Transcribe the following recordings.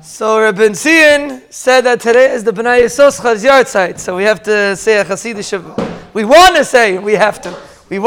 So Reb Benzion said that today is the Bnei Yissachar's yahrzeit, so we have to say a Hasidic Shavart. We want to say a Hasidic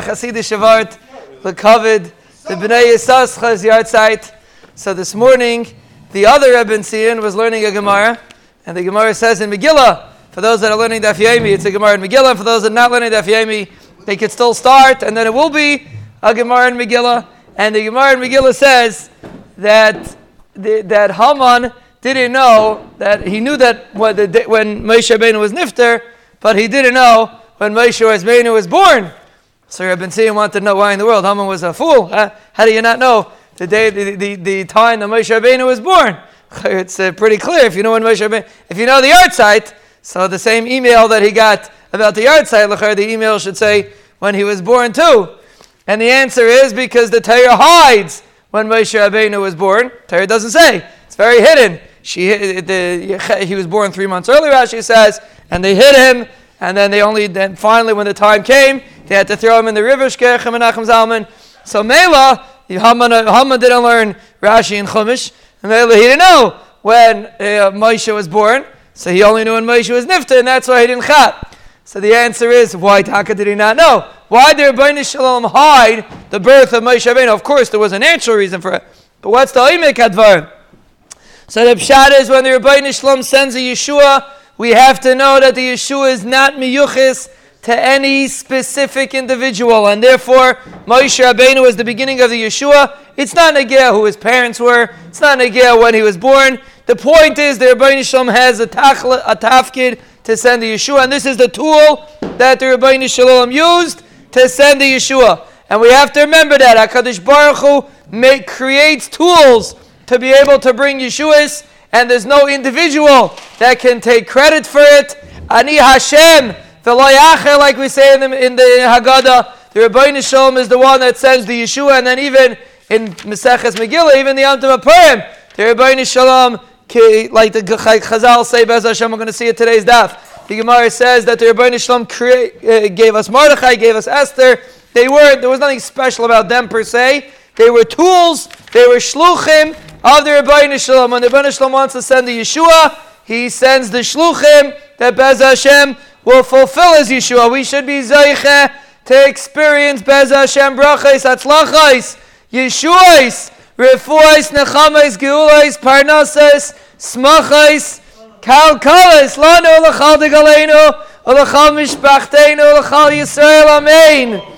Shavart, the covered, the Bnei Yissachar's yahrzeit. So this morning, the other Reb Benzion was learning a Gemara, and the Gemara says in Megillah, for those that are learning Daf Yomi, it's a Gemara in Megillah, and for those that are not learning Daf Yomi, they could still start, and then it will be a Gemara in Megillah. And the Gemara in Megillah says that Haman didn't know that he knew that when Moshe Rabbeinu was nifter, but he didn't know when Moshe Rabbeinu was born. So Reb Benzion wanted to know why in the world Haman was a fool. How do you not know the day, the time that Moshe Rabbeinu was born? It's pretty clear if you know when Moshe Rabbeinu, if you know the yahrzeit. So the same email that he got about the yahrzeit, the email should say when he was born too. And the answer is because the Torah hides when Moshe Rabbeinu was born. Torah doesn't say. It's very hidden. He was born 3 months earlier, Rashi says, and they hid him, and then finally when the time came, they had to throw him in the river, Shkechem and Nachem Zalman. So Mela, Haman didn't learn Rashi and Chumash, and Mela, he didn't know when Moshe was born, so he only knew when Moshe was nifter, and that's why he didn't chat. So the answer is, why Taka did he not know? Why did Rebbeinu Shalom hide the birth of Moshe Rabbeinu? Of course, there was a natural reason for it. But what's the Oimek Advar? So the Pshat is, when the Rebbeinu Shalom sends a Yeshua, we have to know that the Yeshua is not miyuchis to any specific individual. And therefore, Moshe Rabbeinu was the beginning of the Yeshua. It's not Negea who his parents were. It's not Negea when he was born. The point is, the Rebbeinu Shalom has a tafkid to send the Yeshua. And this is the tool that the Rebbeinu Shalom used to send the Yeshua. And we have to remember that. HaKadosh Baruch Hu creates tools to be able to bring Yeshuas, and there's no individual that can take credit for it. Ani Hashem, like we say in the Haggadah, the Rebbeinu Shalom is the one that sends the Yeshua, and then even in Meseches Megillah, even the Antimah Purim, the Rebbeinu Shalom, like the Chazal say, Bez Hashem, we're going to see it today's daf. The Gemara says that the Rebbeinu Shalom gave us Mordechai, gave us Esther. There was nothing special about them per se. They were tools. They were shluchim of the Rebbeinu Shalom. When the Rebbeinu Shalom wants to send the Yeshua, he sends the shluchim that Bez Hashem will fulfill as Yeshua. We should be zeiche to experience Bez Hashem brachais, atzlachais, Yeshuais, Refuais, Nechamais, Geulais, Parnases, Smachais, Kalkalis, Lano, Lachal de Galeno, Lachal Mishpachteinu, Lachal Yisrael, Amen.